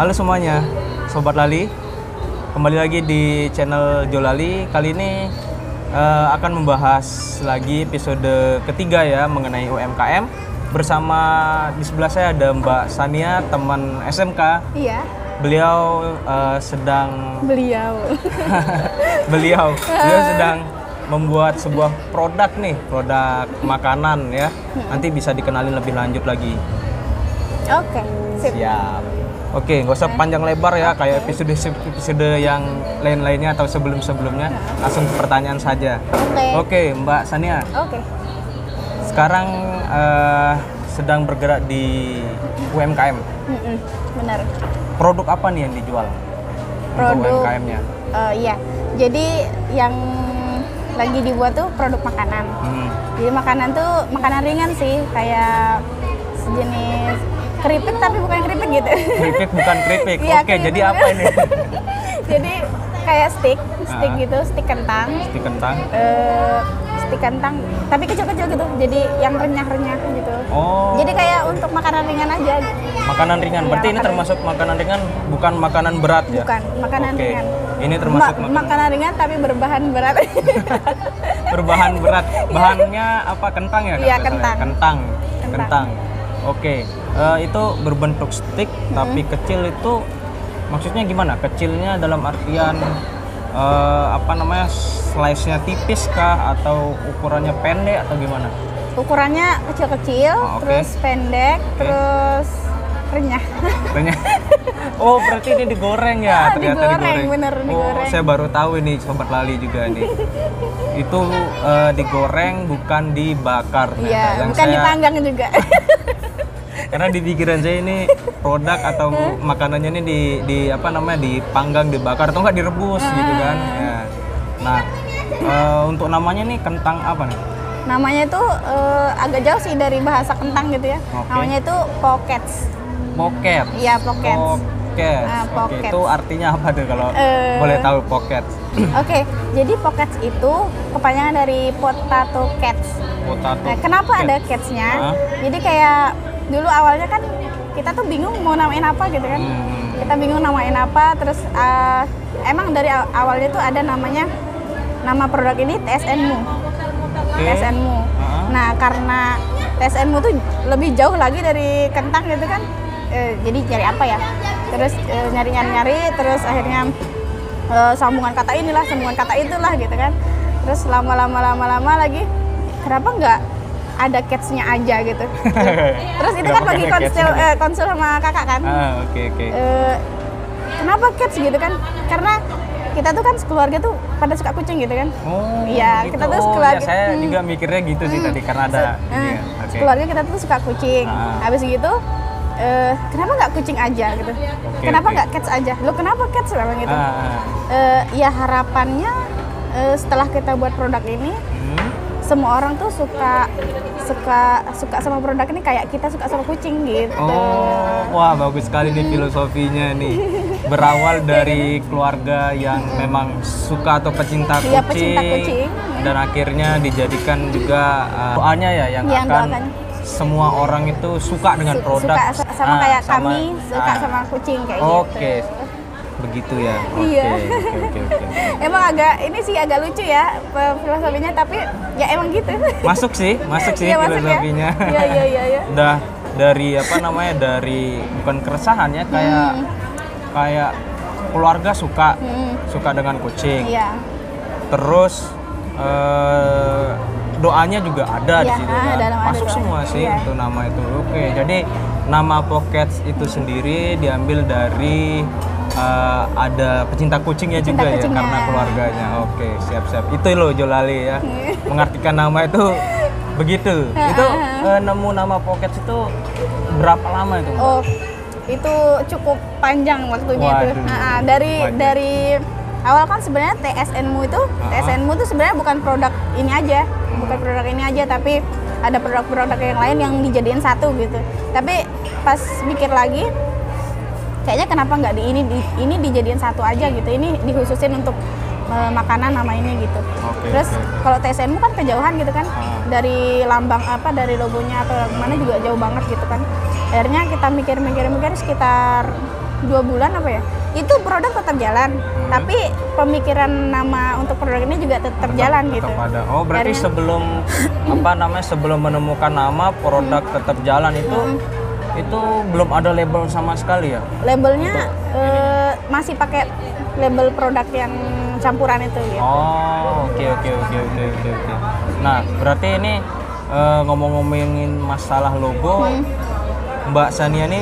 Halo semuanya, Sobat Lali. Kembali lagi di channel Jolali. Kali ini akan membahas lagi episode ketiga ya mengenai UMKM. Bersama di sebelah saya ada Mbak Sania, teman SMK. Iya. Beliau sedang membuat sebuah produk nih, produk makanan ya. Nanti bisa dikenalin lebih lanjut lagi. Oke, siap. Oke, nggak usah panjang lebar ya, kayak episode yang lain-lainnya atau sebelum-sebelumnya. Langsung pertanyaan saja. Oke, Mbak Sania. Oke. Sekarang sedang bergerak di UMKM. Benar. Produk apa nih yang dijual? Produk UMKM-nya. Iya. Jadi yang lagi dibuat tuh produk makanan. Jadi makanan tuh makanan ringan sih, kayak sejenis keripik tapi bukan keripik gitu. Keripik bukan keripik. Oke, okay, jadi apa ini? Jadi kayak stick gitu, stick kentang. Tapi kecil-kecil gitu, jadi yang renyah-renyah gitu. Oh. Jadi kayak untuk makanan ringan aja. Makanan ringan. Berarti ya, ini termasuk makanan ringan, bukan makanan berat ya? Bukan, makanan ringan. Ini termasuk makanan ringan tapi berbahan berat. Berbahan berat. Bahannya apa? Kentang ya? Iya, kentang. Oke. Itu berbentuk stick tapi kecil, itu maksudnya gimana? Kecilnya dalam artian apa namanya, slice-nya tipis kah atau ukurannya pendek atau gimana? Ukurannya kecil-kecil, terus pendek, terus renyah. Renyah. Oh, berarti ini digoreng ya? Ternyata digoreng. Bener, digoreng. Oh, saya baru tahu ini, Sobat Lali juga nih. Itu digoreng, bukan dibakar. Iya, bukan dipanggang juga. Karena di pikiran saya ini produk atau makanannya ini di apa namanya, dipanggang, dibakar atau enggak direbus gitu kan. Ya. Nah, untuk namanya nih kentang apa nih? Namanya itu agak jauh sih dari bahasa kentang gitu ya. Okay. Namanya itu pockets. Pockets. Iya, pockets. Pockets. Pockets. Itu artinya apa tuh kalau boleh tahu pockets? Oke, jadi pockets itu kepanjangan dari potato cats. Potato. Nah, kenapa cats? Ada cats-nya? Jadi kayak dulu awalnya kan kita tuh bingung mau namain apa gitu kan. Kita bingung namain apa, terus emang dari awalnya tuh ada namanya, nama produk ini TSN-mu. TSN-mu. Nah, karena TSN-mu tuh lebih jauh lagi dari kentang gitu kan. Jadi nyari apa ya? Terus nyari-nyari, terus akhirnya sambungan kata inilah, sambungan kata itulah gitu kan. Terus lama-lama lagi kenapa enggak ada catch-nya aja gitu. Terus itu kan bagi konsul sama kakak kan. Kenapa catch gitu kan? Karena kita tuh kan sekeluarga tuh pada suka kucing gitu kan. Oh. Iya, gitu. Kita tuh sekeluarga. Saya juga mikirnya gitu sih tadi karena ada sekeluarga kita tuh suka kucing. Habis gitu kenapa nggak kucing aja gitu? Kenapa nggak catch aja? Lo kenapa catch memang gitu? Ya harapannya setelah kita buat produk ini semua orang tuh suka sama produk ini kayak kita suka sama kucing gitu. Oh, wah bagus sekali nih filosofinya nih. Berawal dari keluarga yang memang suka atau pecinta kucing, dan akhirnya dijadikan juga doanya ya yang akan semua orang itu suka dengan produk. Suka sama kayak kami suka sama kucing kayak gitu. Begitu ya. Oke. Emang agak ini sih agak lucu ya filosofinya, tapi ya emang gitu. Masuk sih ya, filosofinya. Iya. Udah dari apa namanya? Dari bukan keresahan ya, kayak kayak keluarga suka dengan kucing. Iya. Terus doanya juga ada di situ kan. Masuk semua sih itu nama itu. Oke. Jadi nama pockets itu sendiri diambil dari ada pecinta kucing ya, pecinta juga kucingnya. Ya karena keluarganya. Oke, siap-siap. Itu loh Jolali ya. Mengartikan nama itu begitu. Itu nemu nama pockets itu berapa lama itu? Oh, itu cukup panjang waktunya. Waduh, itu. Dari awal kan sebenarnya TSN-mu itu sebenarnya bukan produk ini aja, tapi ada produk-produk yang lain yang dijadiin satu gitu. Tapi pas mikir lagi kayaknya kenapa nggak ini dijadiin satu aja gitu, ini dikhususin untuk makanan nama ini gitu. Terus kalau TSN-mu kan kejauhan gitu kan, dari lambang apa, dari logonya atau gimana juga jauh banget gitu kan. Akhirnya kita mikir sekitar 2 bulan apa ya, itu produk tetap jalan, tapi pemikiran nama untuk produk ini juga tetap jalan gitu. Ada. Oh berarti dari... sebelum apa namanya, sebelum menemukan nama produk tetap jalan itu belum ada label sama sekali ya? Labelnya masih pakai label produk yang campuran itu ya. Gitu. Oh oke. Nah berarti ini ngomong-ngomongin masalah logo, Mbak Sania ini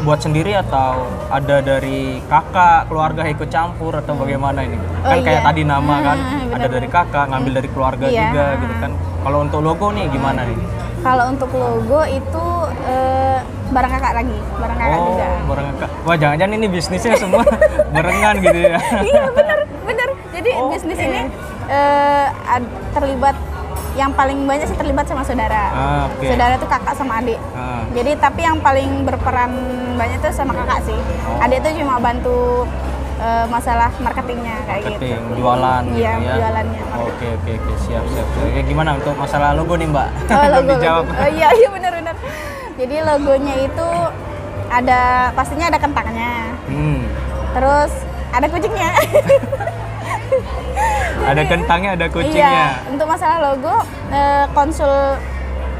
buat sendiri atau ada dari kakak, keluarga ikut campur atau bagaimana ini? Kan kayak tadi nama kan, ada dari kakak, ngambil dari keluarga juga gitu kan. Kalau untuk logo nih gimana nih? Kalau untuk logo itu bareng kakak lagi, bareng kakak juga. Bareng kakak. Wah jangan-jangan ini bisnisnya semua barengan gitu ya? Iya bener. Jadi bisnis ini terlibat. Yang paling banyak sih terlibat sama saudara. Saudara tuh kakak sama adik. Jadi tapi yang paling berperan banyak tuh sama kakak sih. Adik tuh cuma bantu masalah marketingnya kayak gitu. Jualan gitu ya. Iya, jualannya. Oke, siap. Ya gimana untuk masalah logo nih, Mbak? Logo dijawab. Iya benar. Jadi logonya itu ada, pastinya ada kentangnya. Terus ada kucingnya. Ada kentangnya, ada kucingnya. Iya, untuk masalah logo konsul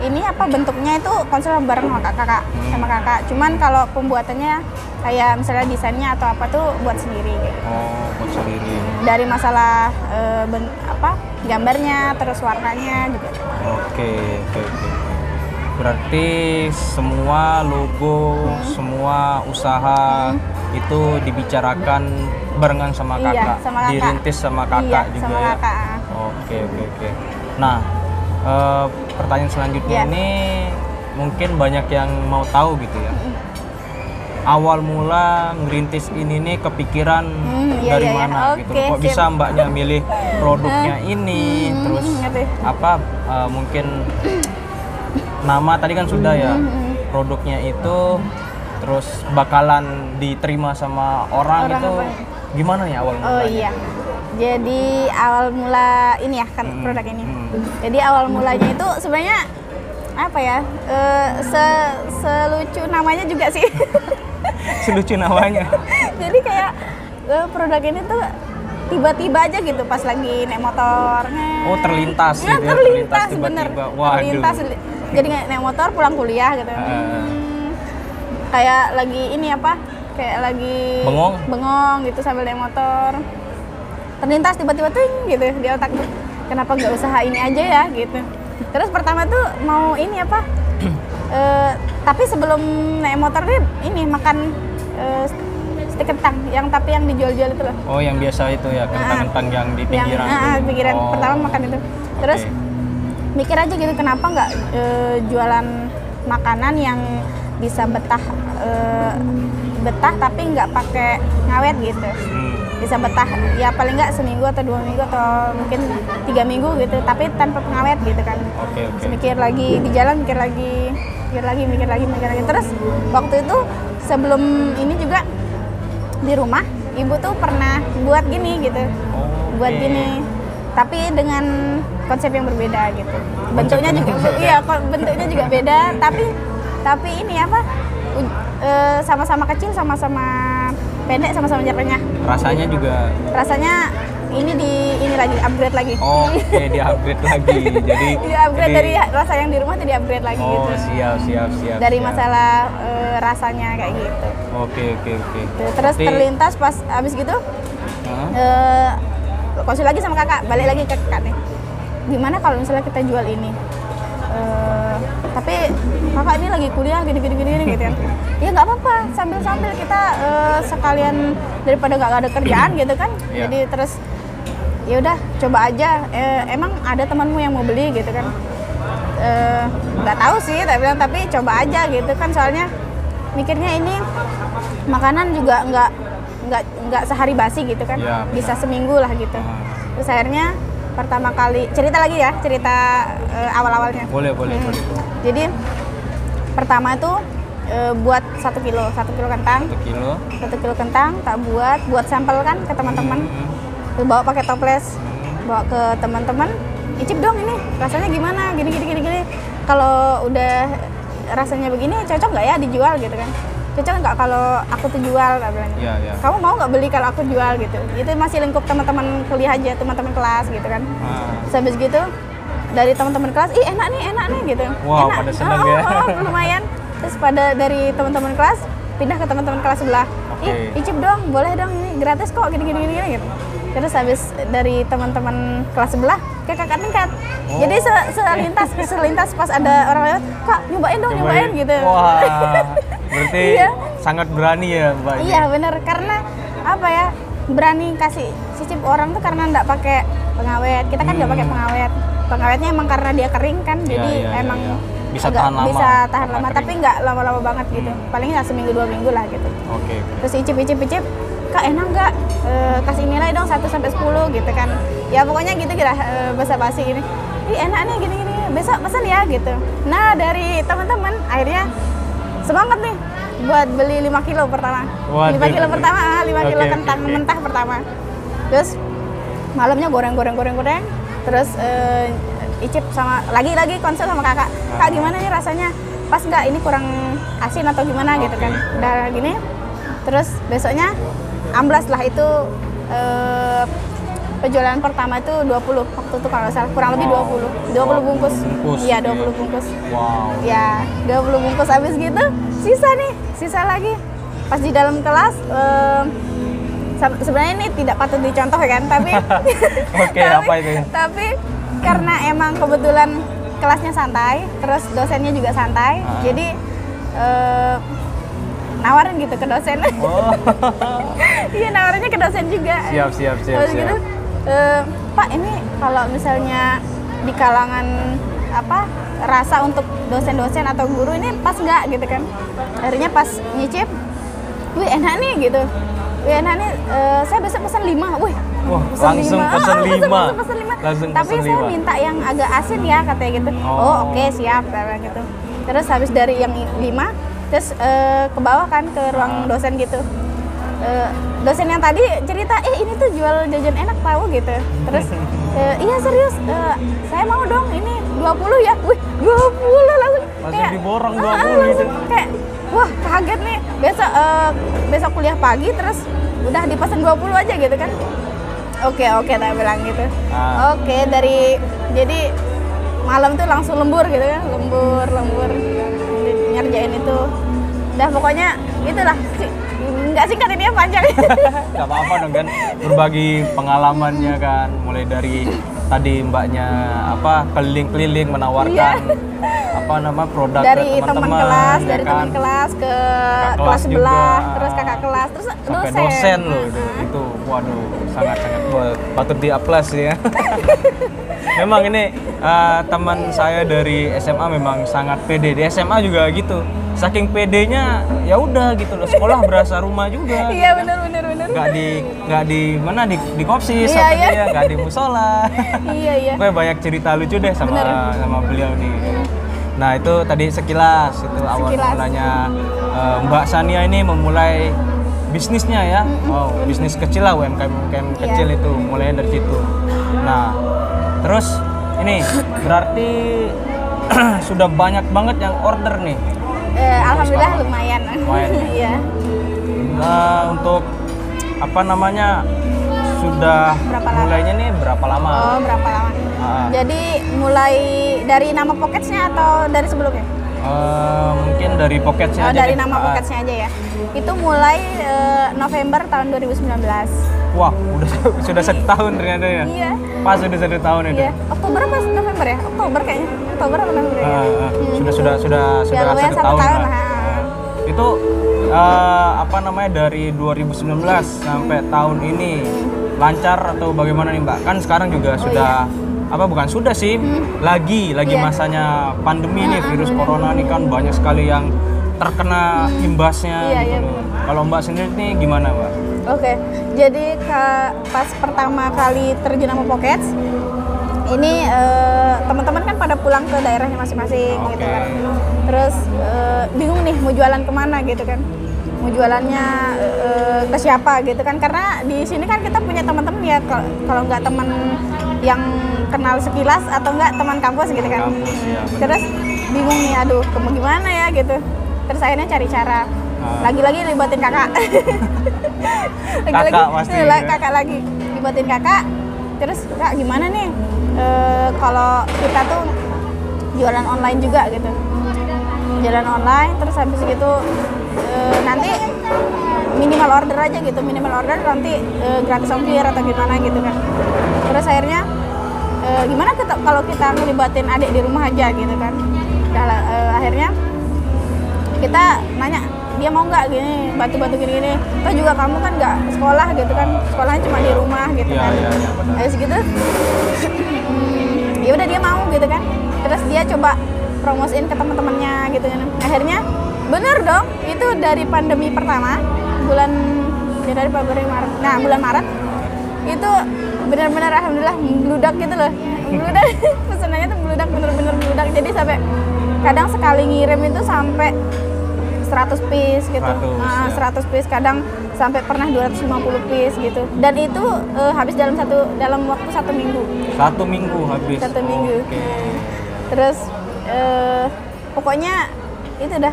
ini apa bentuknya itu konsul bareng sama kakak. Cuman kalau pembuatannya kayak misalnya desainnya atau apa tuh buat sendiri. Buat sendiri. Dari masalah gambarnya, terus warnanya juga. Oke. Berarti semua logo, semua usaha itu dibicarakan barengan sama kakak, dirintis sama kakak juga sama ya. Oke. Nah, pertanyaan selanjutnya ini mungkin banyak yang mau tahu gitu ya. Awal mula ngerintis ini nih kepikiran dari mana gitu. Kok bisa Mbaknya milih produknya ini, terus mungkin nama tadi kan sudah ya. Produknya itu terus bakalan diterima sama orang itu gimana ya awal mulanya? Jadi awal mula ini ya kan produk ini. Jadi awal mulanya itu sebenarnya apa ya? Selucu namanya juga sih. Selucu namanya. Jadi kayak produk ini tuh tiba-tiba aja gitu pas lagi naik motornya. Oh terlintas gitu. Terlintas bener. Terlintas. Jadi naik motor pulang kuliah gitu. Kayak lagi ini apa? Kayak lagi bengong gitu sambil naik motor. Terlintas tiba-tiba ting gitu di otak tuh. Kenapa nggak usaha ini aja ya gitu. Terus pertama tuh mau ini apa? Tapi sebelum naik motor nih ini makan stik kentang yang dijual-jual itu loh. Oh, yang biasa itu ya, kentang-kentang yang di pinggiran. Pinggiran. Pertama makan itu. Terus mikir aja gitu kenapa nggak jualan makanan yang bisa betah tapi nggak pakai ngawet gitu, bisa betah ya paling nggak seminggu atau 2 minggu atau mungkin 3 minggu gitu tapi tanpa pengawet gitu kan. Mikir lagi di jalan, mikir lagi. Terus waktu itu sebelum ini juga di rumah ibu tuh pernah buat gini gitu, tapi dengan konsep yang berbeda gitu, bentuknya juga bentuknya juga beda tapi ini apa sama-sama kecil, sama-sama pendek, sama-sama jarnya. Rasanya ini upgrade lagi. Di upgrade lagi. Jadi dari rasa yang di rumah jadi upgrade lagi gitu. Siap. Dari masalah rasanya kayak gitu. Oke. Terus terlintas pas abis gitu konsul lagi sama kakak, balik lagi ke kakak nih. Gimana kalau misalnya kita jual ini? Tapi kakak ini lagi kuliah gini gitu kan ya nggak apa-apa sambil kita sekalian daripada nggak ada kerjaan gitu kan. Jadi terus ya udah coba aja, emang ada temanmu yang mau beli gitu kan, nggak tahu sih tapi coba aja gitu kan, soalnya mikirnya ini makanan juga nggak sehari basi gitu kan, bisa seminggu lah gitu. Terus akhirnya pertama kali cerita awal-awalnya. Boleh. Jadi pertama itu buat 1 kilo kentang tak buat sampel kan ke teman-teman, bawa pakai toples, bawa ke teman-teman, icip dong ini rasanya gimana, gini. Kalau udah rasanya begini cocok nggak ya dijual gitu kan. cocok nggak kalau aku tuh jual, nggak bilang. Yeah, yeah. Kamu mau nggak beli kalau aku jual gitu? Itu masih lingkup teman-teman kuliah aja, teman-teman kelas gitu kan. Sampai segitu dari teman-teman kelas, ih enak nih gitu. Wow, enak. Pada seneng ya. Lumayan. Terus pada dari teman-teman kelas pindah ke teman-teman kelas sebelah. Okay. Ih, icip dong, boleh dong, ini gratis kok, gini-gini gitu. Terus habis dari teman-teman kelas sebelah ke kakak tingkat. Oh. Jadi selintas pas ada orang lewat, "Kak, nyobain dong." gitu. Wah. Berarti iya. Sangat berani ya, Mbak. Iya, benar. Karena apa ya? Berani kasih cicip orang tuh karena nggak pakai pengawet. Kita kan nggak pakai pengawet. Pengawetnya emang karena dia kering kan, jadi emang bisa tahan lama. Bisa tahan lama, tapi nggak lama-lama banget gitu. Paling ya seminggu 2 minggu lah gitu. Oke. Okay. Terus icip-icip, "Kak, enak nggak? Kasih nilai dong 1-10 gitu kan." Ya pokoknya gitu kira basa-basi gini. "Ih, enak nih gini-gini. Besok pesan ya." gitu. Nah, dari teman-teman akhirnya semangat nih buat beli 5 kilo pertama. 5 kilo kentang mentah pertama. Terus malamnya goreng. Terus icip sama lagi konsul sama kakak. "Kak, gimana nih rasanya? Pas nggak ini kurang asin atau gimana?" gitu kan. Udah gini. Terus besoknya amblas lah itu penjualan pertama itu 20 waktu itu kalau salah kurang lebih 20 bungkus. Iya, 20 bungkus. Wow. Ya, 20 bungkus habis gitu, sisa lagi. Pas di dalam kelas sebenarnya ini tidak patut dicontoh kan, tapi apa itu? Tapi karena emang kebetulan kelasnya santai, terus dosennya juga santai. Jadi nawarin gitu ke dosen. Oh. Iya, nawarinnya ke dosen juga. Siap. Terus gitu, "Pak, ini kalau misalnya di kalangan apa rasa untuk dosen-dosen atau guru ini pas nggak?" gitu kan. Akhirnya pas nyicip, "Wih, enak nih." gitu. "Wih, enak nih, saya besok pesan 5. Wih, langsung pesan 5. Tapi saya minta yang agak asin ya," katanya gitu. Oh, oke, siap gitu. Terus habis dari yang 5, terus ke bawah kan ke ruang dosen gitu. Dosen yang tadi cerita, "Ini tuh jual jajan enak tahu," gitu. Terus "Iya serius, saya mau dong ini 20 ya." Wih, 20 langsung kayak diborong 20 gitu. Kayak wah, kaget nih. Besok kuliah pagi terus udah dipesan 20 aja gitu kan. Oke, saya bilang gitu. Oke, jadi malam tuh langsung lembur gitu kan, lembur. Ngerjain itu, udah pokoknya itulah, nggak singkat ini ya panjang. Nggak apa-apa dong kan, berbagi pengalamannya kan, mulai dari tadi mbaknya keliling-keliling menawarkan produk dari teman kelas, ya dari kan? Teman kelas ke kelas sebelah, terus kakak kelas, terus sampai dosen loh. Itu waduh, sangat patut di-applause ya. Memang ini teman saya dari SMA memang sangat pede. Di SMA juga gitu. Saking pedenya ya udah gitu loh. Sekolah berasa rumah juga. Iya, benar. Nggak di kopsis sama dia, nggak di musola. Iya. Gue banyak cerita lucu deh sama beliau nih. Nah, itu tadi sekilas itu awal mulanya Mbak Sania ini memulai bisnisnya ya. Wow, bisnis kecil lah, UMKM kecil itu mulainya dari situ. Nah, terus ini berarti sudah banyak banget yang order nih. Alhamdulillah lumayan. Iya. Untuk sudah mulainya nih berapa lama? Jadi mulai dari nama pockets-nya atau dari sebelumnya? Mungkin dari pockets-nya aja. Dari nama pockets-nya aja ya. Itu mulai November tahun 2019. Wah, sudah 1 tahun ternyata ya. Iya. Pas sudah 1 tahun itu. Iya. Oktober apa November ya? Oktober kayaknya. Oktober atau November ya? Sudah 1 tahun lah. Itu dari 2019 sampai tahun ini lancar atau bagaimana nih Mbak? Kan sekarang juga lagi masanya pandemi nih, virus corona nih kan banyak sekali yang terkena imbasnya gitu. Kalau Mbak sendiri nih gimana Mbak? Oke, jadi pas pertama kali terjun sama pockets ini teman-teman kan pada pulang ke daerahnya masing-masing gitu kan. Terus bingung nih mau jualan kemana gitu kan. Mau jualannya ke siapa gitu kan. Karena di sini kan kita punya teman-teman ya, kalau nggak teman yang kenal sekilas atau nggak teman kampus gitu kan. Kampus, ya, terus bingung nih, aduh gimana ya gitu. Terus akhirnya cari cara. Lagi-lagi libatin kakak. Kakak libatin kakak. Terus kak gimana nih kalau kita tuh jualan online juga gitu. Jualan online terus habis gitu nanti minimal order aja gitu, minimal order nanti gratis ongkir atau gimana gitu kan. Terus akhirnya gimana kalau kita ngelibatin adik di rumah aja gitu kan. Akhirnya kita nanya dia mau nggak gini bantu-bantu gini-gini. Terus juga kamu kan nggak sekolah gitu kan, sekolahnya cuma di rumah gitu kan. Habis gitu ya udah dia mau gitu kan. Terus dia coba promosiin ke teman-temannya gitu kan. Akhirnya bener dong, itu dari pandemi pertama Maret. Nah, bulan Maret itu benar-benar alhamdulillah meludak gitu loh. Meludak. Pesanannya tuh meludak, bener-bener meludak. Jadi sampai kadang sekali ngirim itu sampai 100 piece gitu. 100 piece, kadang sampai pernah 250 piece gitu. Dan itu habis dalam waktu 1 minggu. 1 minggu habis. 1 minggu. Oh, okay. Terus pokoknya itu dah,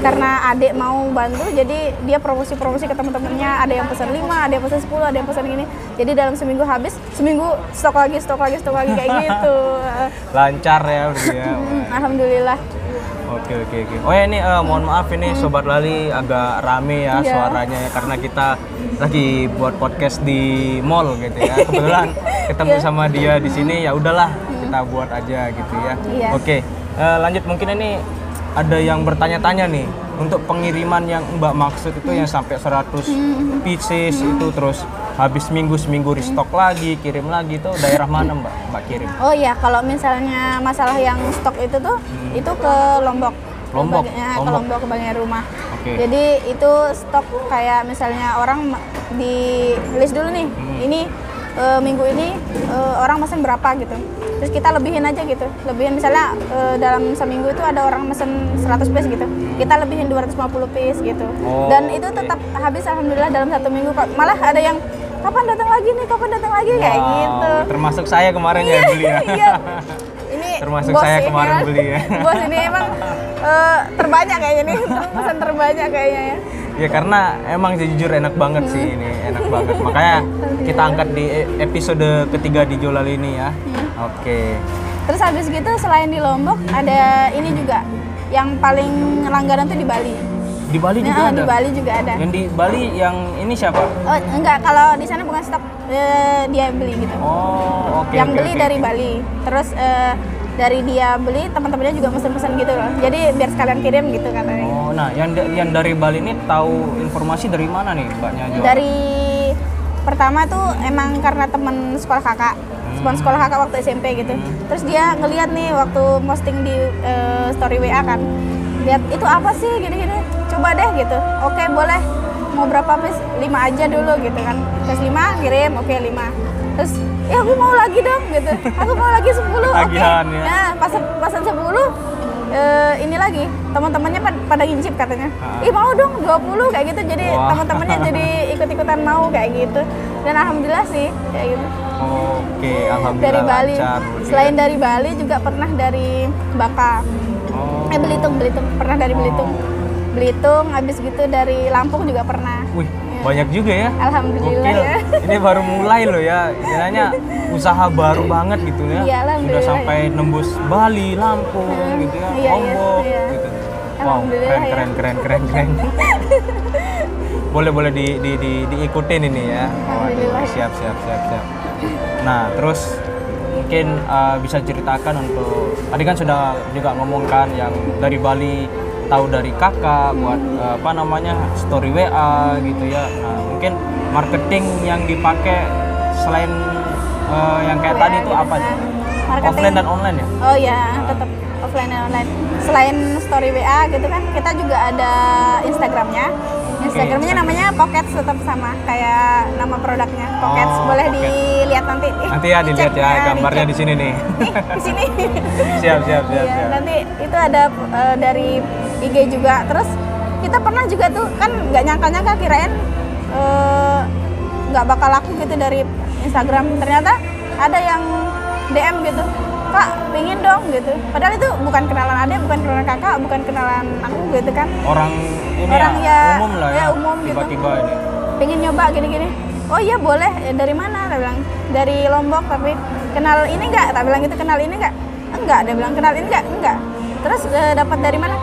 karena adik mau bantu jadi dia promosi-promosi ke teman-temannya. Ada yang pesan 5, ada yang pesan 10, ada yang pesan gini. Jadi dalam seminggu habis, seminggu stok lagi kayak gitu. Lancar ya dia. Alhamdulillah. Oke. Oh ya ini mohon maaf ini Sobat Lali agak rame ya suaranya ya, karena kita lagi buat podcast di mall gitu ya. Kebetulan ketemu sama dia di sini, ya udahlah kita buat aja gitu ya. Yeah. Oke, lanjut mungkin ini ada yang bertanya-tanya nih untuk pengiriman yang Mbak maksud itu yang sampai 100 pieces itu terus habis seminggu restock lagi, kirim lagi, itu daerah mana Mbak kirim? Oh iya, kalau misalnya masalah yang stok itu tuh itu ke Lombok. Lombok ke bagian rumah. Okay. Jadi itu stok kayak misalnya orang di list dulu nih. Ini minggu ini orang mesen berapa gitu. Terus kita lebihin aja gitu. Lebihin misalnya dalam seminggu itu ada orang mesen 100 piece gitu. Kita lebihin 250 piece gitu. Oh, dan itu tetap habis alhamdulillah dalam 1 minggu. Malah ada yang kapan datang lagi kayak gitu. Termasuk saya kemarin ya beli ya. Ini termasuk saya kemarin beli ya. Bos ini emang terbanyak kayaknya nih. Pesan terbanyak kayaknya ya. Ya karena emang jujur enak banget sih ini, enak banget. Makanya kita angkat di episode ketiga di Jolali ini ya. Oke. Terus habis gitu selain di Lombok ada ini juga yang paling langganan tuh di Bali. Di Bali juga ada. Di Bali juga ada. Yang di Bali yang ini siapa? Oh, enggak, kalau di sana bukan stok dia beli gitu. Oh, oke. Yang beli dari Bali. Terus dari dia beli, teman-temannya juga mesen-mesen gitu loh. Jadi biar sekalian kirim gitu katanya. Oh, nah yang dari Bali ini tahu informasi dari mana nih Mbaknya? Dari pertama tuh emang karena teman sekolah kakak. Teman sekolah kakak waktu SMP gitu. Terus dia ngeliat nih waktu posting di story WA kan. Lihat itu apa sih gini-gini. Coba deh gitu. Oke, boleh. Mau berapa piece? 5 aja dulu gitu kan. Terus 5 kirim, oke 5. Terus ya aku mau lagi dong gitu, aku mau lagi 10, oke. Nah pasan 10 ini lagi teman-temannya pada ngincip katanya, ih mau dong 20 kayak gitu. Jadi teman-temannya jadi ikut-ikutan mau kayak gitu, dan alhamdulillah sih kayak gitu. Oke, alhamdulillah. Dari Bali lancar, selain dari Bali juga pernah dari Baka, Belitung pernah dari Belitung, habis gitu dari Lampung juga pernah. Wih. Banyak juga ya. Alhamdulillah. Gokil. Ya. Ini baru mulai loh ya. Istilahnya usaha baru banget gitu ya. Iya, sudah sampai nembus Bali, Lampung gitu ya. Iya, Lombok gitu. Wow, keren. Boleh di diikutin ini ya. Alhamdulillah. Siap. Nah, terus mungkin bisa ceritakan untuk tadi kan sudah juga ngomongkan yang dari Bali tahu dari kakak buat story WA gitu ya. Nah, mungkin marketing yang dipakai selain yang kayak tadi itu apa sih? Offline dan online ya? Oh ya, tetap offline dan online. Selain story WA gitu kan, kita juga ada Instagramnya. Instagramnya namanya pockets, tetap sama kayak nama produknya pockets. Boleh dilihat nanti ya, dilihat ya gambarnya di sini nih. Di sini. siap. Nanti itu ada dari IG juga. Terus kita pernah juga tuh kan nggak nyangka kirain nggak bakal laku gitu dari Instagram, ternyata ada yang DM gitu kakak pengen dong gitu, padahal itu bukan kenalan adek, bukan kenalan kakak, bukan kenalan aku gitu kan, orang ya umum lah ya, umum tiba-tiba gitu. Ini pengen nyoba gini-gini, oh iya boleh, ya, dari mana? Dia bilang dari Lombok, tapi kenal ini nggak? Dia bilang gitu, kenal ini nggak? Enggak, dia bilang kenal ini nggak? Enggak. Terus dapat dari mana?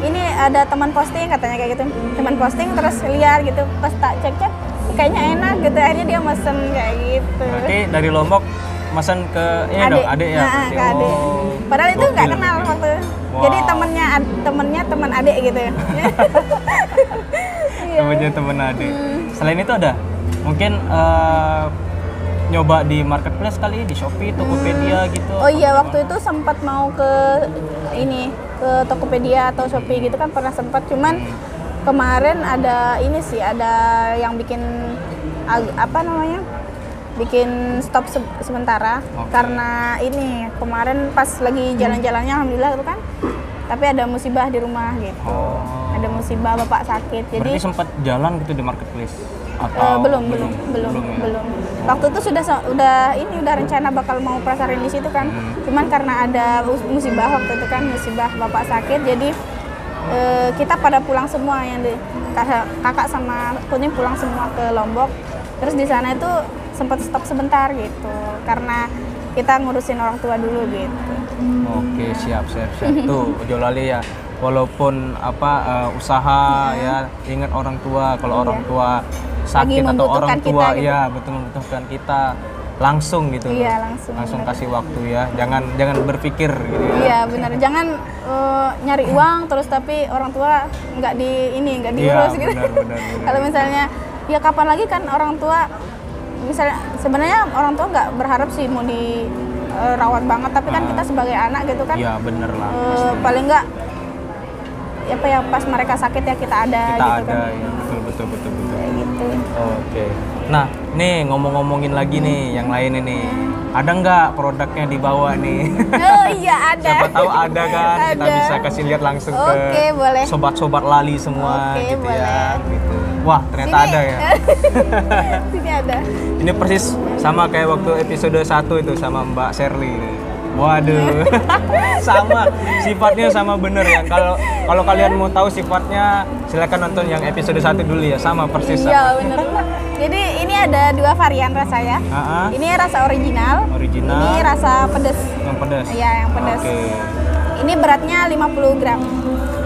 Ini ada teman posting katanya kayak gitu, teman posting terus lihat gitu, pas tak cek-cek kayaknya enak gitu, akhirnya dia mesen kayak gitu. Berarti dari Lombok mesen ke ini adek. Dong, adek ya? Nah, ke adek. Padahal itu nggak kenal waktu. Wow. Jadi temennya teman adek gitu ya. Temennya teman adek. Selain itu ada? Mungkin nyoba di marketplace kali, di Shopee, Tokopedia gitu. Oh iya, waktu itu sempat mau ke ini, ke Tokopedia atau Shopee gitu kan, pernah sempat. Cuman kemarin ada ini sih, ada yang bikin apa namanya? Bikin stop sementara. Okay. Karena ini kemarin pas lagi jalan-jalannya alhamdulillah itu kan. Tapi ada musibah di rumah gitu. Oh. Ada musibah, bapak sakit. Jadi berarti sempat jalan gitu di marketplace. Atau belum. Waktu itu udah rencana bakal mau prasarin di situ kan. Cuman karena ada musibah waktu itu kan, musibah bapak sakit, jadi kita pada pulang semua, yang kakak sama akunya pulang semua ke Lombok. Terus di sana itu sempat stop sebentar gitu karena kita ngurusin orang tua dulu gitu. Oke, siap. Tuh Jolali ya. Walaupun usaha ya, ingat orang tua. Kalau orang tua sakit atau orang tua kita, gitu. Ya betul membutuhkan kita langsung gitu. Iya, langsung kasih waktu ya. Jangan berpikir gitu ya. Iya, benar. Jangan nyari uang terus tapi orang tua nggak diurus gitu. Benar. Kalau misalnya ya kapan lagi kan orang tua, misalnya sebenarnya orang tua nggak berharap sih mau dirawat banget, tapi kan kita sebagai anak gitu kan. Iya, benar lah. Paling nggak apa ya, pas mereka sakit ya kita ada kan. Ya, betul. Gitu. Oke. Nah, nih ngomongin lagi nih yang lain ini. Ada nggak produknya dibawa nih? Oh iya, ada. Siapa tahu ada kan, ada. Kita bisa kasih lihat langsung ke sobat-sobat Lali semua gitu boleh. Ya. Gitu. Wah, ternyata sini. Ada ya. Sini ada. Ini persis sama kayak waktu episode 1 itu sama Mbak Shirley. Waduh, sama sifatnya sama bener ya. Kalau kalian mau tahu sifatnya, silakan nonton yang episode 1 dulu ya, sama persis. Iya bener. Jadi ini ada 2 varian rasa ya. Ini rasa original. Ini rasa pedas. Yang pedas. Iya yang pedas. Okay. Ini beratnya 50 gram.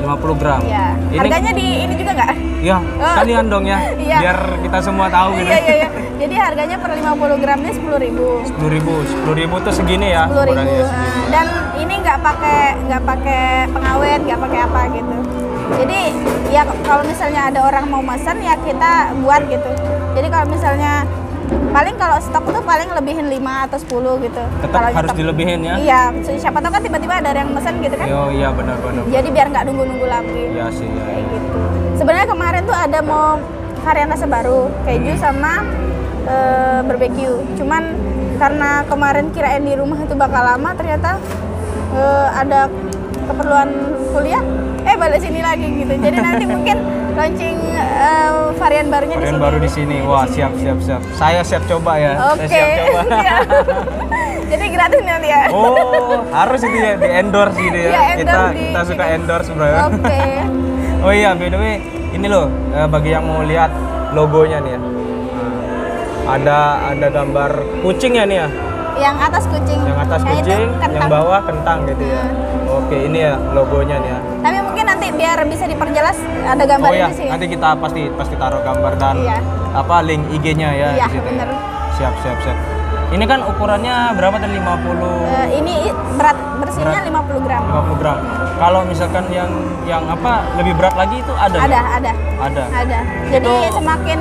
50 gram. Iya. Harganya di ini juga nggak? Iya. Kalian dong ya. Biar kita semua tahu gitu. Iya. Jadi harganya per 50 gram ini 10.000. 10.000 tuh segini ya. 10.000. Dan ini nggak pakai pengawet, nggak pakai apa gitu. Jadi ya kalau misalnya ada orang mau pesan ya kita buat gitu. Jadi kalau misalnya paling kalau stok tuh paling lebihin 5 atau 10 gitu. Tetap kalau harus dilebihin ya? Iya, siapa tahu kan tiba-tiba ada yang pesan gitu kan? Oh iya benar. Jadi biar nggak nunggu-nunggu lagi. Iya sih. Kayak gitu. Sebenarnya kemarin tuh ada mau varian rasa baru, keju sama barbecue. Cuman karena kemarin kirain di rumah itu bakal lama, ternyata ada keperluan kuliah. Balik sini lagi gitu. Jadi nanti mungkin launching varian barunya di sini. Varian baru di sini. Wah, siap. Saya siap coba ya. Oke. Siap. Jadi gratis nanti ya. Oh, harus itu ya di-endorse gitu ya. Kita suka endorse, Bro. Oke. Oh iya, by the way, ini loh bagi yang mau lihat logonya nih ya. Ada gambar kucing ya nih ya. Yang atas kucing. Yang atas kucing, yang bawah kentang gitu ya. Oke, ini ya logonya nih ya. Tapi mungkin nanti biar bisa diperjelas ada gambarnya di sini. Nanti kita pasti taruh gambar dan link IG-nya ya. Iya, benar. Siap. Ini kan ukurannya berapa tadi? 50. Ini berat bersihnya 50 gram. 50 gram. Kalau misalkan yang lebih berat lagi itu ada. Ada. Jadi semakin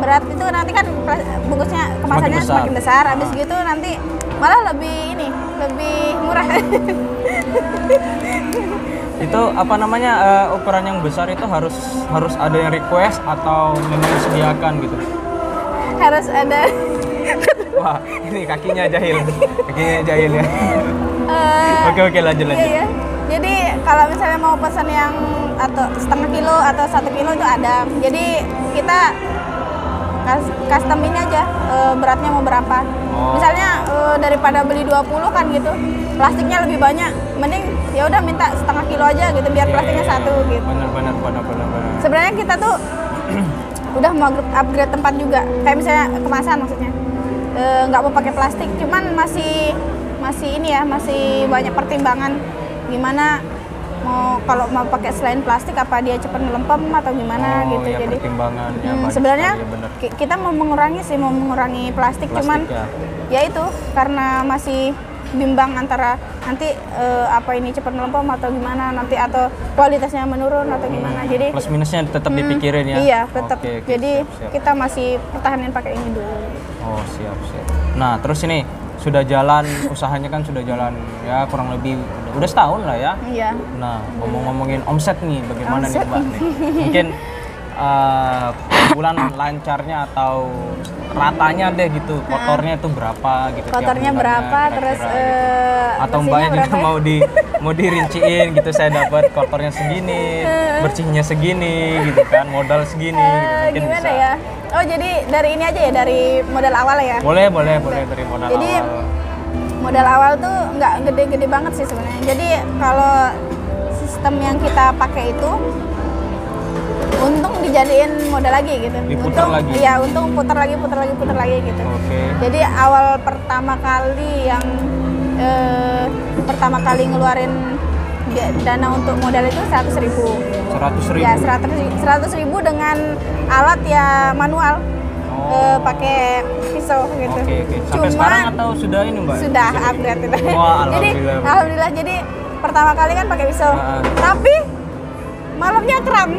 berat itu nanti kan bungkusnya kemasannya semakin besar. Habis gitu nanti malah lebih murah. Itu ukuran yang besar itu harus ada yang request atau memang disediakan gitu? Harus ada. Wah, ini kakinya jahil ya. Oke, lanjut. Iya. Jadi kalau misalnya mau pesan yang atau setengah kilo atau 1 kilo itu ada. Jadi kita custom ini aja, beratnya mau berapa. Misalnya daripada beli 20 kan gitu, plastiknya lebih banyak, mending ya udah minta setengah kilo aja gitu, biar plastiknya satu gitu. Benar. Sebenarnya kita tuh udah mau upgrade tempat juga, kayak misalnya kemasan maksudnya, nggak mau pakai plastik, cuman masih banyak pertimbangan gimana. Kalau mau pakai selain plastik, apa dia cepat melempem atau gimana gitu. Ya, jadi pertimbangannya sebenarnya sekali, kita mau mengurangi sih, plastik, cuman ya itu karena masih bimbang antara nanti apa ini cepat melempem atau gimana nanti, atau kualitasnya menurun atau gimana. Jadi plus minusnya tetap dipikirin ya. Iya, tetap. Okay, jadi siap. Kita masih pertahanin pakai ini dulu. Oh, siap. Nah, terus ini sudah jalan usahanya kan, sudah jalan ya kurang lebih udah setahun lah ya. Iya. Nah, ngomongin omset nih, bagaimana omset nih Mbak nih? Mungkin bulan lancarnya atau ratanya deh gitu, kotornya itu berapa gitu? Kotornya berapa kira-kira, terus gitu. Atau Mbaknya juga berapa? mau dirinciin gitu, saya dapat kotornya segini, bersihnya segini gitu kan, modal segini gitu. Mungkin gimana bisa ya? Oh, jadi dari ini aja ya, dari modal awal ya? Boleh dari modal jadi, awal. Jadi modal awal tuh nggak gede-gede banget sih sebenarnya. Jadi kalau sistem yang kita pakai itu untung dijadiin modal lagi gitu. Diputar untung, lagi? Iya, untung putar lagi gitu. Okay. Jadi awal pertama kali yang pertama kali ngeluarin dana untuk modal itu 100.000. 100.000. Ya, 100.000 dengan alat ya manual, pakai pisau gitu. Okay. Sampai sekarang atau sudah ini Mbak? Sudah upgrade. Alhamdulillah. Jadi pertama kali kan pakai pisau, tapi malamnya kram.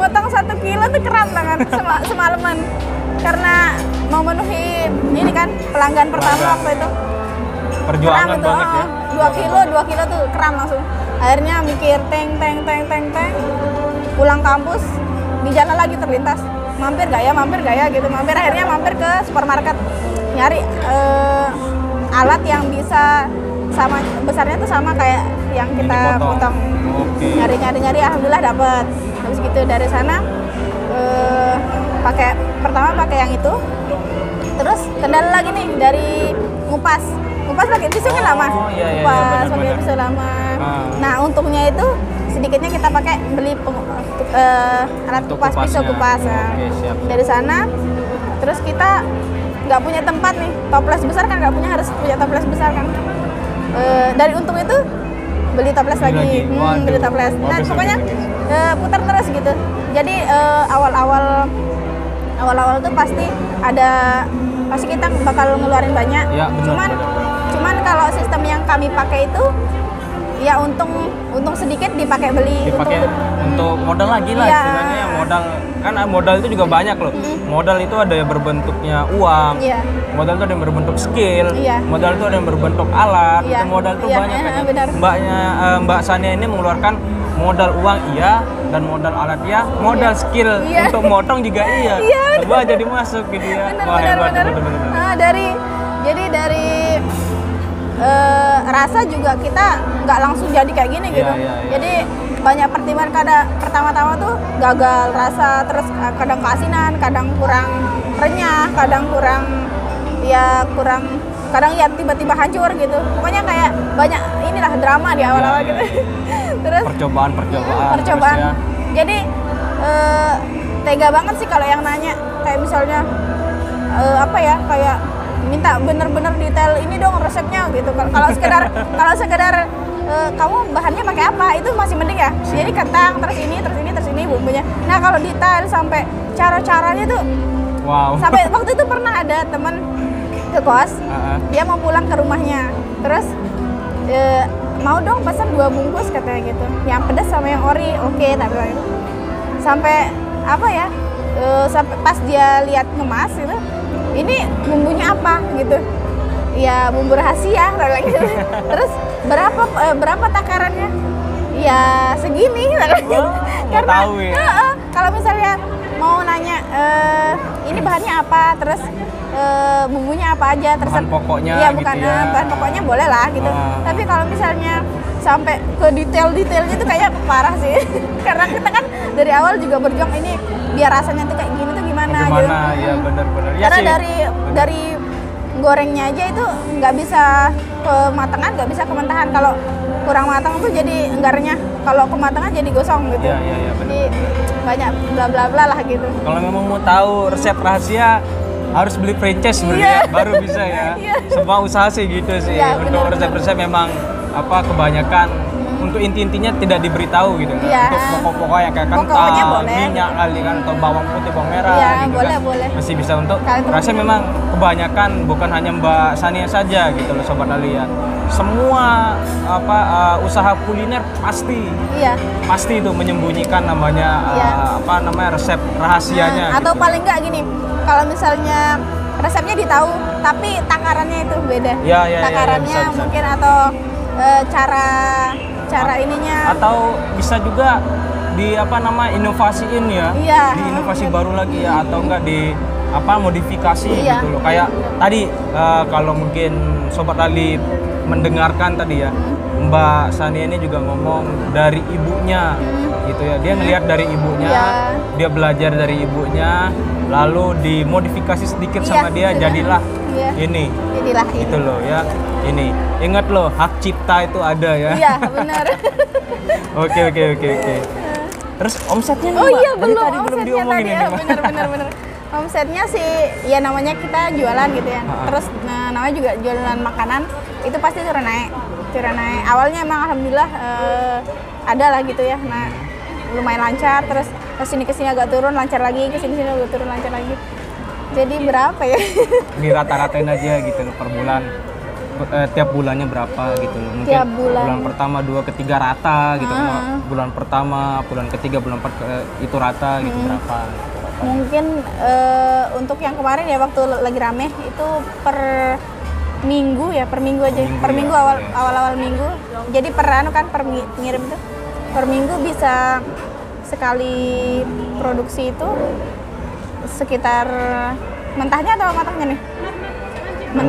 Motong 1 kilo tuh kram tangan semalaman, karena mau memenuhi ini kan pelanggan pertama waktu itu. Perjuangan kram banget ya. 2 kilo tuh kram langsung. Akhirnya mikir teng. Pulang kampus di jalan lagi terlintas, mampir gak ya gitu. Akhirnya mampir ke supermarket nyari alat yang bisa sama besarnya tuh sama kayak yang kita potong. Okay. Nyari alhamdulillah dapet. Habis gitu dari sana pertama pakai yang itu. Terus kendala lagi nih dari ngupas pakai pisau kan lama. Ngupas pakai pisau lama. Nah, untungnya itu sedikitnya kita pakai beli alat kupas, pisau kupas. Okay, siap. Dari sana terus kita nggak punya tempat nih, toples besar kan nggak punya, harus punya toples besar kan. Dari untung itu beli toples lagi. Beli toples. Nah, pokoknya putar terus gitu. Jadi awal-awal tuh pasti kita bakal ngeluarin banyak. Ya, cuman kalau sistem yang kami pakai itu ya untung sedikit dipakai beli untuk modal lagi lah. Ya. Istilahnya modal kan, modal itu juga banyak loh. Modal itu ada yang berbentuknya uang, modal itu ada yang berbentuk skill, modal itu ada yang berbentuk alat, modal itu banyak. Mbak Sania ini mengeluarkan modal uang dan modal alat modal skill untuk motong juga coba jadi masuk gitu ya. Benar. Nah, dari rasa juga kita nggak langsung jadi kayak gini gitu. Jadi banyak pertimbangan, kadang pertama-tama tuh gagal rasa, terus kadang keasinan, kadang kurang renyah, kadang kurang, kadang tiba-tiba hancur gitu. Pokoknya kayak banyak inilah drama di awal-awal gitu. Terus percobaan. Terus jadi tega banget sih kalau yang nanya kayak misalnya kayak minta bener-bener detail ini dong resepnya gitu. Kalau sekedar kamu bahannya pakai apa, itu masih mending ya. Jadi kentang terus ini bumbunya. Nah, kalau detail sampai cara-caranya tuh sampai waktu itu pernah ada temen ke kos, dia mau pulang ke rumahnya. Terus mau dong pesan 2 bungkus katanya gitu. Yang pedas sama yang ori. Oke, tapi sampai sampai pas dia lihat ngemas gitu. Ini bumbunya apa gitu? Ya, bumbu rahasia gitu. Terus berapa takarannya? Ya segini. Karena tahu ya. Kalau misalnya mau nanya ini bahannya apa, terus bumbunya apa aja, bahan pokoknya ya, bukan gitu ya. Bahan pokoknya boleh lah gitu. Tapi kalau misalnya sampai ke detail-detailnya itu kayak parah sih. Karena kita kan dari awal juga berjuang ini biar rasanya tuh kayak gini tuh gimana gitu. Ya benar-benar. Karena ya sih, dari gorengnya aja itu nggak bisa kematangan, nggak bisa kementahan. Kalau kurang matang tuh jadi enggarnya, kalau kematangan jadi gosong gitu. Iya, jadi banyak bla bla bla lah gitu. Kalau memang mau tahu resep rahasia harus beli franchise sebenarnya, baru bisa ya. Semua usaha sih gitu sih. Untuk resep-resep memang apa kebanyakan untuk inti-intinya tidak diberitahu gitu. Untuk pokok-pokok yang kayak kentang, minyak kali kan, atau bawang putih, bawang merah gitu boleh, kan. Boleh. Masih bisa untuk rasanya memang kebanyakan bukan hanya Mbak Sania saja gitu loh Sobat Ali ya. Semua apa usaha kuliner pasti pasti itu menyembunyikan namanya apa namanya resep rahasianya atau gitu. Paling nggak gini, kalau misalnya resepnya ditahu tapi takarannya itu beda takarannya bisa. Mungkin atau cara ininya, atau bisa juga di apa nama inovasiin di inovasi baru lagi ya, atau enggak di apa modifikasi gitu loh. Kayak tadi kalau mungkin Sobat Ali mendengarkan tadi ya, Mbak Sania ini juga ngomong dari ibunya gitu ya, dia ngelihat dari ibunya, dia belajar dari ibunya, lalu dimodifikasi sedikit sama dia, jadilah ini, jadilah gitu ini. Loh ya, ini ingat loh hak cipta itu ada ya. Iya benar. Oke. Terus omsetnya nih, iya belum, omsetnya diomongin tadi benar. Omsetnya sih ya namanya kita jualan gitu ya. Terus namanya juga jualan makanan itu pasti turun naik. Awalnya emang alhamdulillah ada lah gitu ya. Nah lumayan lancar, terus kesini agak turun lancar lagi, kesini agak turun lancar lagi. Jadi berapa ya? Di rata-ratain aja gitu loh per bulan. Tiap bulannya berapa gitu loh. Mungkin bulan pertama 2 ke 3 rata gitu. Bulan pertama, bulan ketiga, bulan 4 itu rata gitu berapa. Mungkin untuk yang kemarin ya waktu lagi rame itu per minggu aja. Per minggu ya, awal-awal minggu. Jadi per ngirim tuh. Per minggu bisa sekali produksi itu sekitar mentahnya atau matangnya nih?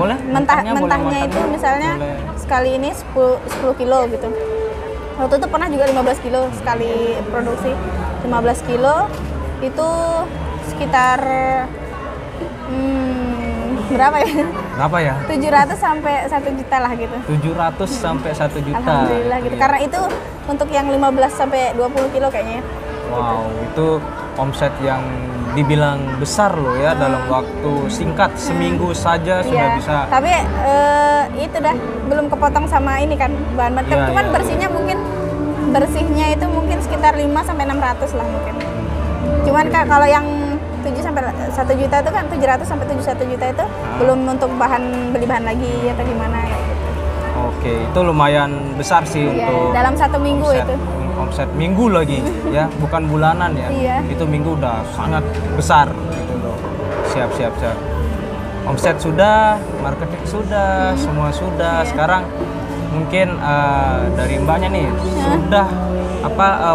Boleh. Mentahnya itu misalnya sekali ini 10 kilo gitu. Waktu itu pernah juga 15 kilo sekali produksi. 15 kilo itu sekitar berapa ya? 700 sampai 1 juta lah gitu. 700 sampai 1 juta. Alhamdulillah gitu. Karena itu untuk yang 15 sampai 20 kilo kayaknya. Wow, itu omset yang dibilang besar loh ya dalam waktu singkat seminggu saja sudah bisa. Tapi itu dah belum kepotong sama ini kan bahan mentah. Cuman bersihnya itu mungkin sekitar 5 sampai 600 lah mungkin. Cuman kan kalau yang 7 sampai 1 juta itu kan 700 sampai 71 juta itu belum untuk beli bahan lagi atau gimana ya gitu. Oke, itu lumayan besar sih untuk dalam 1 minggu omset, itu. Omset minggu lagi ya, bukan bulanan ya. Itu minggu udah sangat besar gitu loh. Siap. Omset sudah, marketing sudah, semua sudah. Sekarang mungkin dari mbaknya nih sudah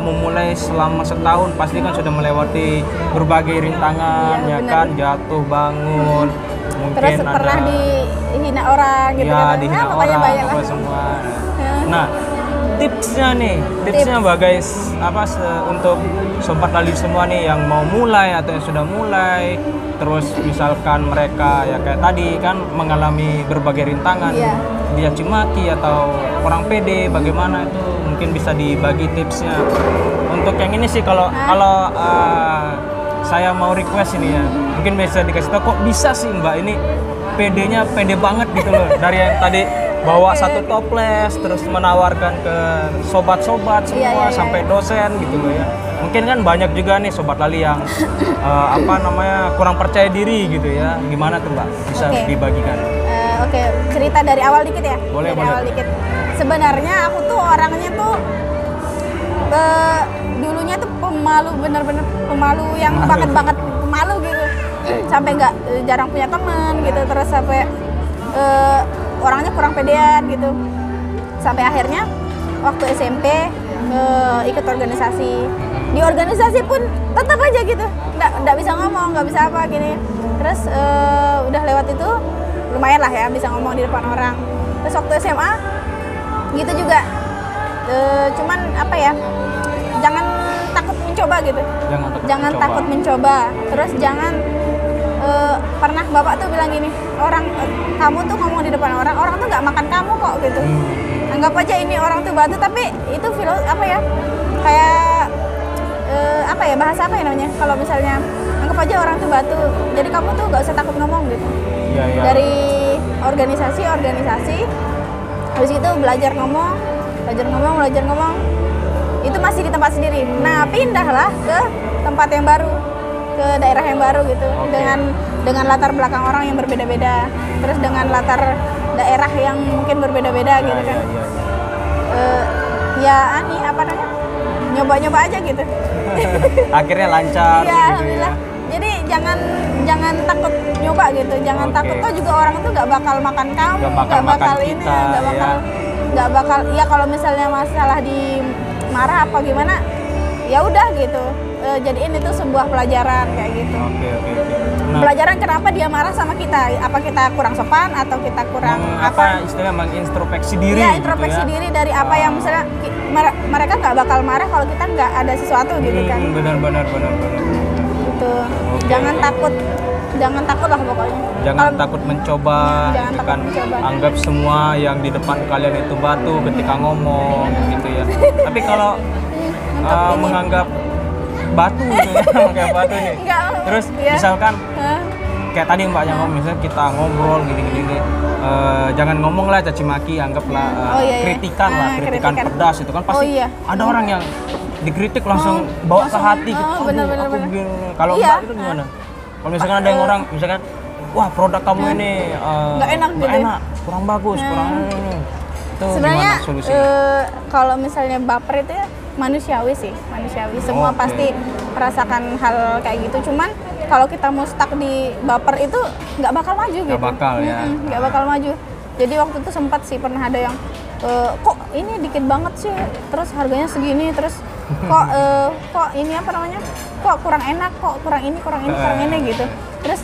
memulai selama setahun pasti kan sudah melewati berbagai rintangan ya kan, jatuh bangun, mungkin terus ada pernah dihina orang gitu ya, kan dihina orang apa semua. Nah tipsnya mbak guys untuk Sobat Ali semua nih yang mau mulai atau yang sudah mulai, terus misalkan mereka ya kayak tadi kan mengalami berbagai rintangan, dicaci maki atau kurang pede, bagaimana itu mungkin bisa dibagi tipsnya. Untuk yang ini sih kalau saya mau request ini ya, mungkin bisa dikasih tahu kok bisa sih mbak ini PD-nya pede banget gitu loh. Dari yang tadi bawa satu toples terus menawarkan ke sobat-sobat semua sampai dosen gitu loh ya. Mungkin kan banyak juga nih Sobat Lali yang kurang percaya diri gitu ya. Gimana tuh mbak bisa dibagikan? Oke, cerita dari awal dikit ya. Boleh. Awal dikit. Sebenarnya aku tuh orangnya tuh dulunya tuh pemalu, bener-bener pemalu yang banget-banget pemalu gitu. Sampai nggak jarang punya teman gitu, terus sampai orangnya kurang pedean gitu. Sampai akhirnya waktu SMP ikut organisasi. Di organisasi pun tetap aja gitu, nggak bisa ngomong, nggak bisa apa gini. Terus udah lewat itu lumayan lah ya bisa ngomong di depan orang. Terus waktu SMA gitu juga, cuman apa ya, jangan takut mencoba gitu. Jangan takut mencoba. Terus jangan pernah bapak tuh bilang gini, kamu tuh ngomong di depan orang, orang tuh nggak makan kamu kok gitu. Anggap aja ini orang tuh batu, tapi itu apa ya, kayak apa ya, bahasa apa ya namanya, kalau misalnya anggap aja orang tuh batu, jadi kamu tuh nggak usah takut ngomong gitu. Ya. Dari organisasi, habis itu belajar ngomong, itu masih di tempat sendiri. Nah pindahlah ke tempat yang baru, ke daerah yang baru gitu, okay. dengan latar belakang orang yang berbeda-beda, terus dengan latar daerah yang mungkin berbeda-beda gitu kan. Nyoba-nyoba aja gitu. Akhirnya lancar. Iya, alhamdulillah. Ya. Jadi jangan takut nyoba gitu, jangan takut tuh juga orang tuh nggak bakal makan kamu, nggak bakal ya kalau misalnya masalah di marah apa gimana, ya udah gitu. Jadiin itu sebuah pelajaran kayak gitu. Nah, pelajaran kenapa dia marah sama kita? Apa kita kurang sopan atau kita kurang apa? Istilahnya mengintrospeksi diri. Ya, introspeksi gitu ya. Diri dari apa yang misalnya mereka nggak bakal marah kalau kita nggak ada sesuatu gitu kan. Benar. Gitu. Okay. Jangan takut lah pokoknya. Jangan takut mencoba. Anggap semua yang di depan kalian itu batu ketika ngomong gitu ya. Tapi kalau menganggap batu kayak batu nih. Terus ya. Misalkan kayak tadi Mbak yang ngomong, misalnya kita ngobrol gini-gini, jangan ngomong lah caci maki, anggaplah kritikan pedas itu kan pasti ada orang yang dikritik langsung bawa ke hati gitu. Kalau Mbak itu gimana? Kalau misalkan ada yang orang misalkan, wah produk kamu ini nggak enak, kurang bagus, kurang ini. Itu sebenarnya gimana solusinya? Kalau misalnya baper itu ya manusiawi, semua pasti merasakan hal kayak gitu. Cuman kalau kita mustak di baper itu nggak bakal maju gitu. Nggak bakal maju. Jadi waktu itu sempat sih pernah ada yang kok ini dikit banget sih, terus harganya segini, terus kok ini apa namanya, kok kurang enak, kok kurang ini gitu. Terus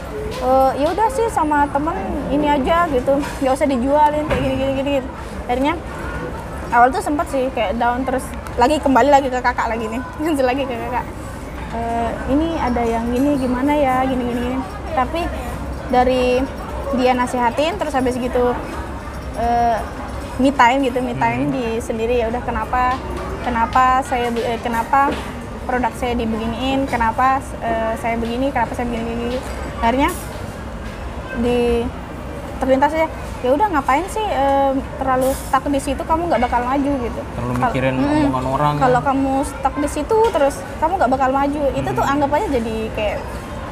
ya udah sih sama temen ini aja gitu, nggak usah dijualin kayak gini gitu. Akhirnya awal tuh sempat sih kayak down, terus kembali lagi ke kakak lagi nih. Lagi ke kakak. Ini ada yang gini gimana ya, gini. Tapi dari dia nasihatin terus habis gitu me time di sendiri, ya udah kenapa produk saya dibeginiin, kenapa saya begini. Akhirnya terlintas aja, ya udah ngapain sih terlalu stuck di situ, kamu nggak bakal maju gitu. Terlalu mikirin omongan orang. Kalau kamu stuck di situ terus kamu nggak bakal maju, itu tuh anggap aja jadi kayak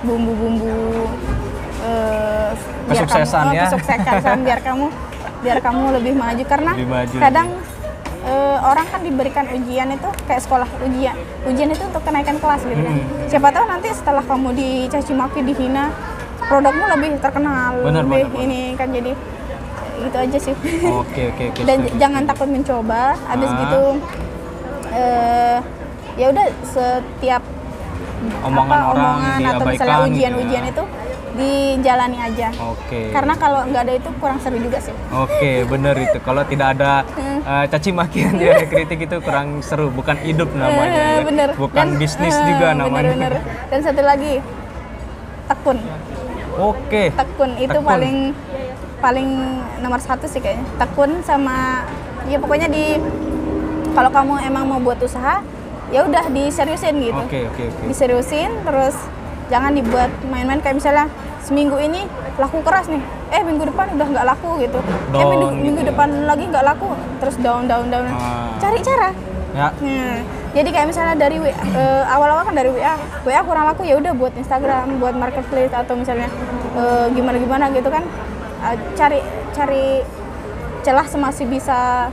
bumbu-bumbu kesuksesan biar kamu lebih maju, karena lebih maju. Kadang orang kan diberikan ujian itu kayak sekolah, ujian itu untuk kenaikan kelas gitu kan. Siapa tahu nanti setelah kamu dicaci maki, dihina, produkmu lebih terkenal, bener. Ini kan jadi gitu aja sih. Oke. Dan jangan takut mencoba. Abis gitu ya udah, setiap omongan atau misalnya ujian itu dijalani aja. Oke. Karena kalau nggak ada itu kurang seru juga sih. Oke, bener itu. Kalau tidak ada caci makian, ya kritik itu kurang seru. Bukan hidup namanya. Bener. Bukan bisnis juga namanya. Bener. Dan satu lagi, tekun. Oke. Tekun itu paling nomor 1 sih kayaknya. Tekun sama ya pokoknya kalau kamu emang mau buat usaha, ya udah diseriusin gitu. Oke. Diseriusin, terus jangan dibuat main-main, kayak misalnya seminggu ini laku keras nih. Minggu depan udah nggak laku gitu. Minggu depan lagi nggak laku, terus down. Cari cara. Ya. Jadi kayak misalnya dari awal-awal kan dari WA kurang laku, ya udah buat Instagram, buat marketplace, atau misalnya gimana gitu kan, cari celah semasih bisa,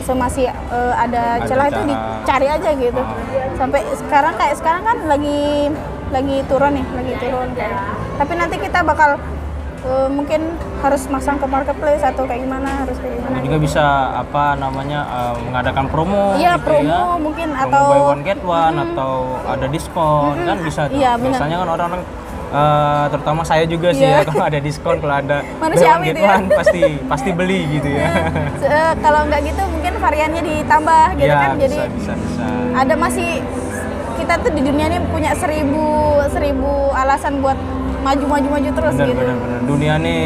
semasih ada celah itu dicari aja gitu. Sampai sekarang kan lagi turun. Tapi nanti kita bakal mungkin harus masang ke marketplace atau harus kayak gimana juga gitu. Bisa mengadakan promo mungkin promo atau buy one get one atau ada diskon kan bisa tuh. Biasanya kan orang-orang terutama saya juga sih ya, kalau ada diskon, kalau ada bewan-bewan pasti beli gitu ya. Kalau nggak gitu mungkin variannya ditambah gitu ya, kan bisa, jadi bisa. Ada masih kita tuh di dunia ini punya seribu alasan buat maju terus. Bener, gitu. Bener. Dunia ini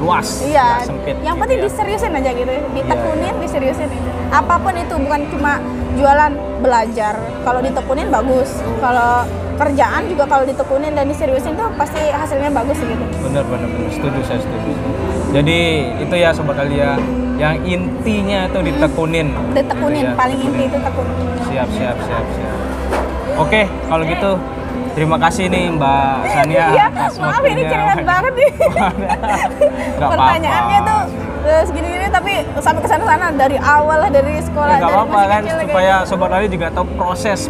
luas, iya, sempit. Yang penting gitu, diseriusin aja gitu, ditekunin, iya. Diseriusin. Apapun itu, bukan cuma jualan, belajar. Kalau ditekunin bagus, kalau kerjaan juga kalau ditekunin dan diseriusin tuh pasti hasilnya bagus gitu. Bener, setuju. Jadi itu ya sobat kalian, yang intinya itu ditekunin, gitu ya. Paling inti itu tekun. Siap. Oke, kalau gitu terima kasih nih Mbak Sania. Iya, maaf ini cerian banget nih. Pertanyaannya tuh segini-gini tapi sampai kesana-sana dari awal lah, dari sekolah. Gak apa-apa kan, supaya Sobat Lali juga tahu proses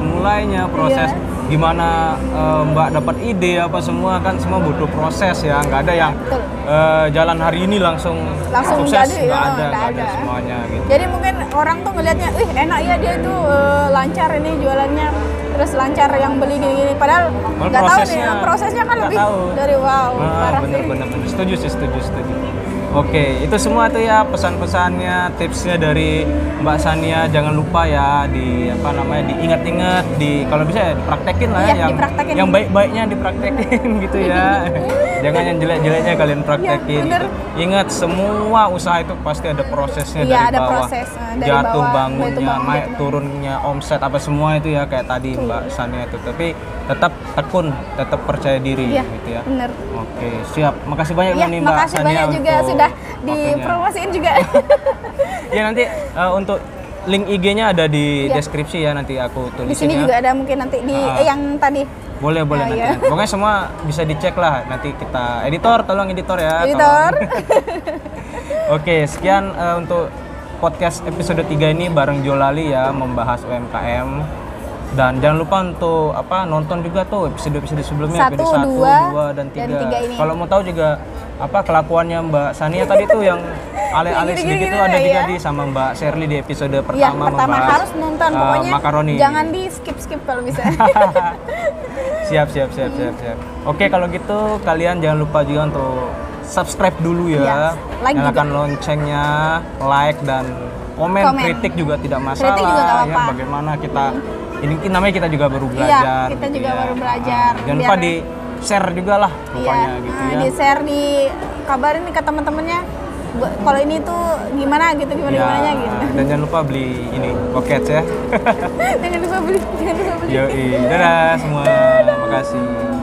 mulainya, proses gimana Mbak dapat ide apa semua, kan semua butuh proses ya. Nggak ada yang jalan hari ini langsung sukses, jadi nggak ada semuanya gitu. Jadi mungkin orang tuh ngelihatnya, ih enak ya dia tuh lancar ini jualannya, terus lancar yang beli gini-gini, padahal nggak tahu nih prosesnya kan lebih tahu. Dari parah sih. Bener. Setuju. Oke, itu semua tuh ya pesan-pesannya, tipsnya dari Mbak Sania. Jangan lupa ya diingat-ingat, kalau bisa ya dipraktekin lah ya, yang baik-baiknya dipraktekin gitu ya. Jangan yang jelek-jeleknya kalian praktekin. Ya, gitu. Ingat, semua usaha itu pasti ada prosesnya, dari bawah. Dari jatuh bawah, bangunnya, naik turunnya, omset apa semua itu ya kayak tadi Mbak Sania itu. Tapi tetap tekun, tetap percaya diri gitu ya. Bener. Oke, siap. Makasih banyak nih Mbak Sania. Makasih banyak juga sudah dipromosiin juga. Ya nanti untuk link IG-nya ada di deskripsi ya, nanti aku tulisin. Di sini juga ada mungkin nanti di yang tadi. Boleh nanti. Iya. Pokoknya semua bisa dicek lah, nanti kita tolong editor ya. Editor. Oke, sekian untuk podcast episode 3 ini bareng Jolali ya, membahas UMKM. Dan jangan lupa untuk nonton juga tuh episode sebelumnya, episode 1, 2, dan 3 ini. Kalau mau tahu juga kelakuannya Mbak Sania tadi tuh yang alih-alih sedikit tuh ada juga di sama Mbak Shirley di episode pertama harus nonton pokoknya, makaroni. Jangan di skip kalau bisa. Siap. Oke, kalau gitu kalian jangan lupa juga untuk subscribe dulu ya, like, nyalakan loncengnya, like dan komen. Kritik juga tidak masalah juga ya, bagaimana kita ini namanya kita juga baru belajar. Iya, kita juga baru belajar. Jangan lupa di share juga lah rupanya gitu ya. Di share, di kabarin nih ke teman-temannya kalau ini tuh gimana gitu. Dan jangan lupa beli ini pockets ya. Jangan lupa beli. Yoi, dadah semua. Makasih.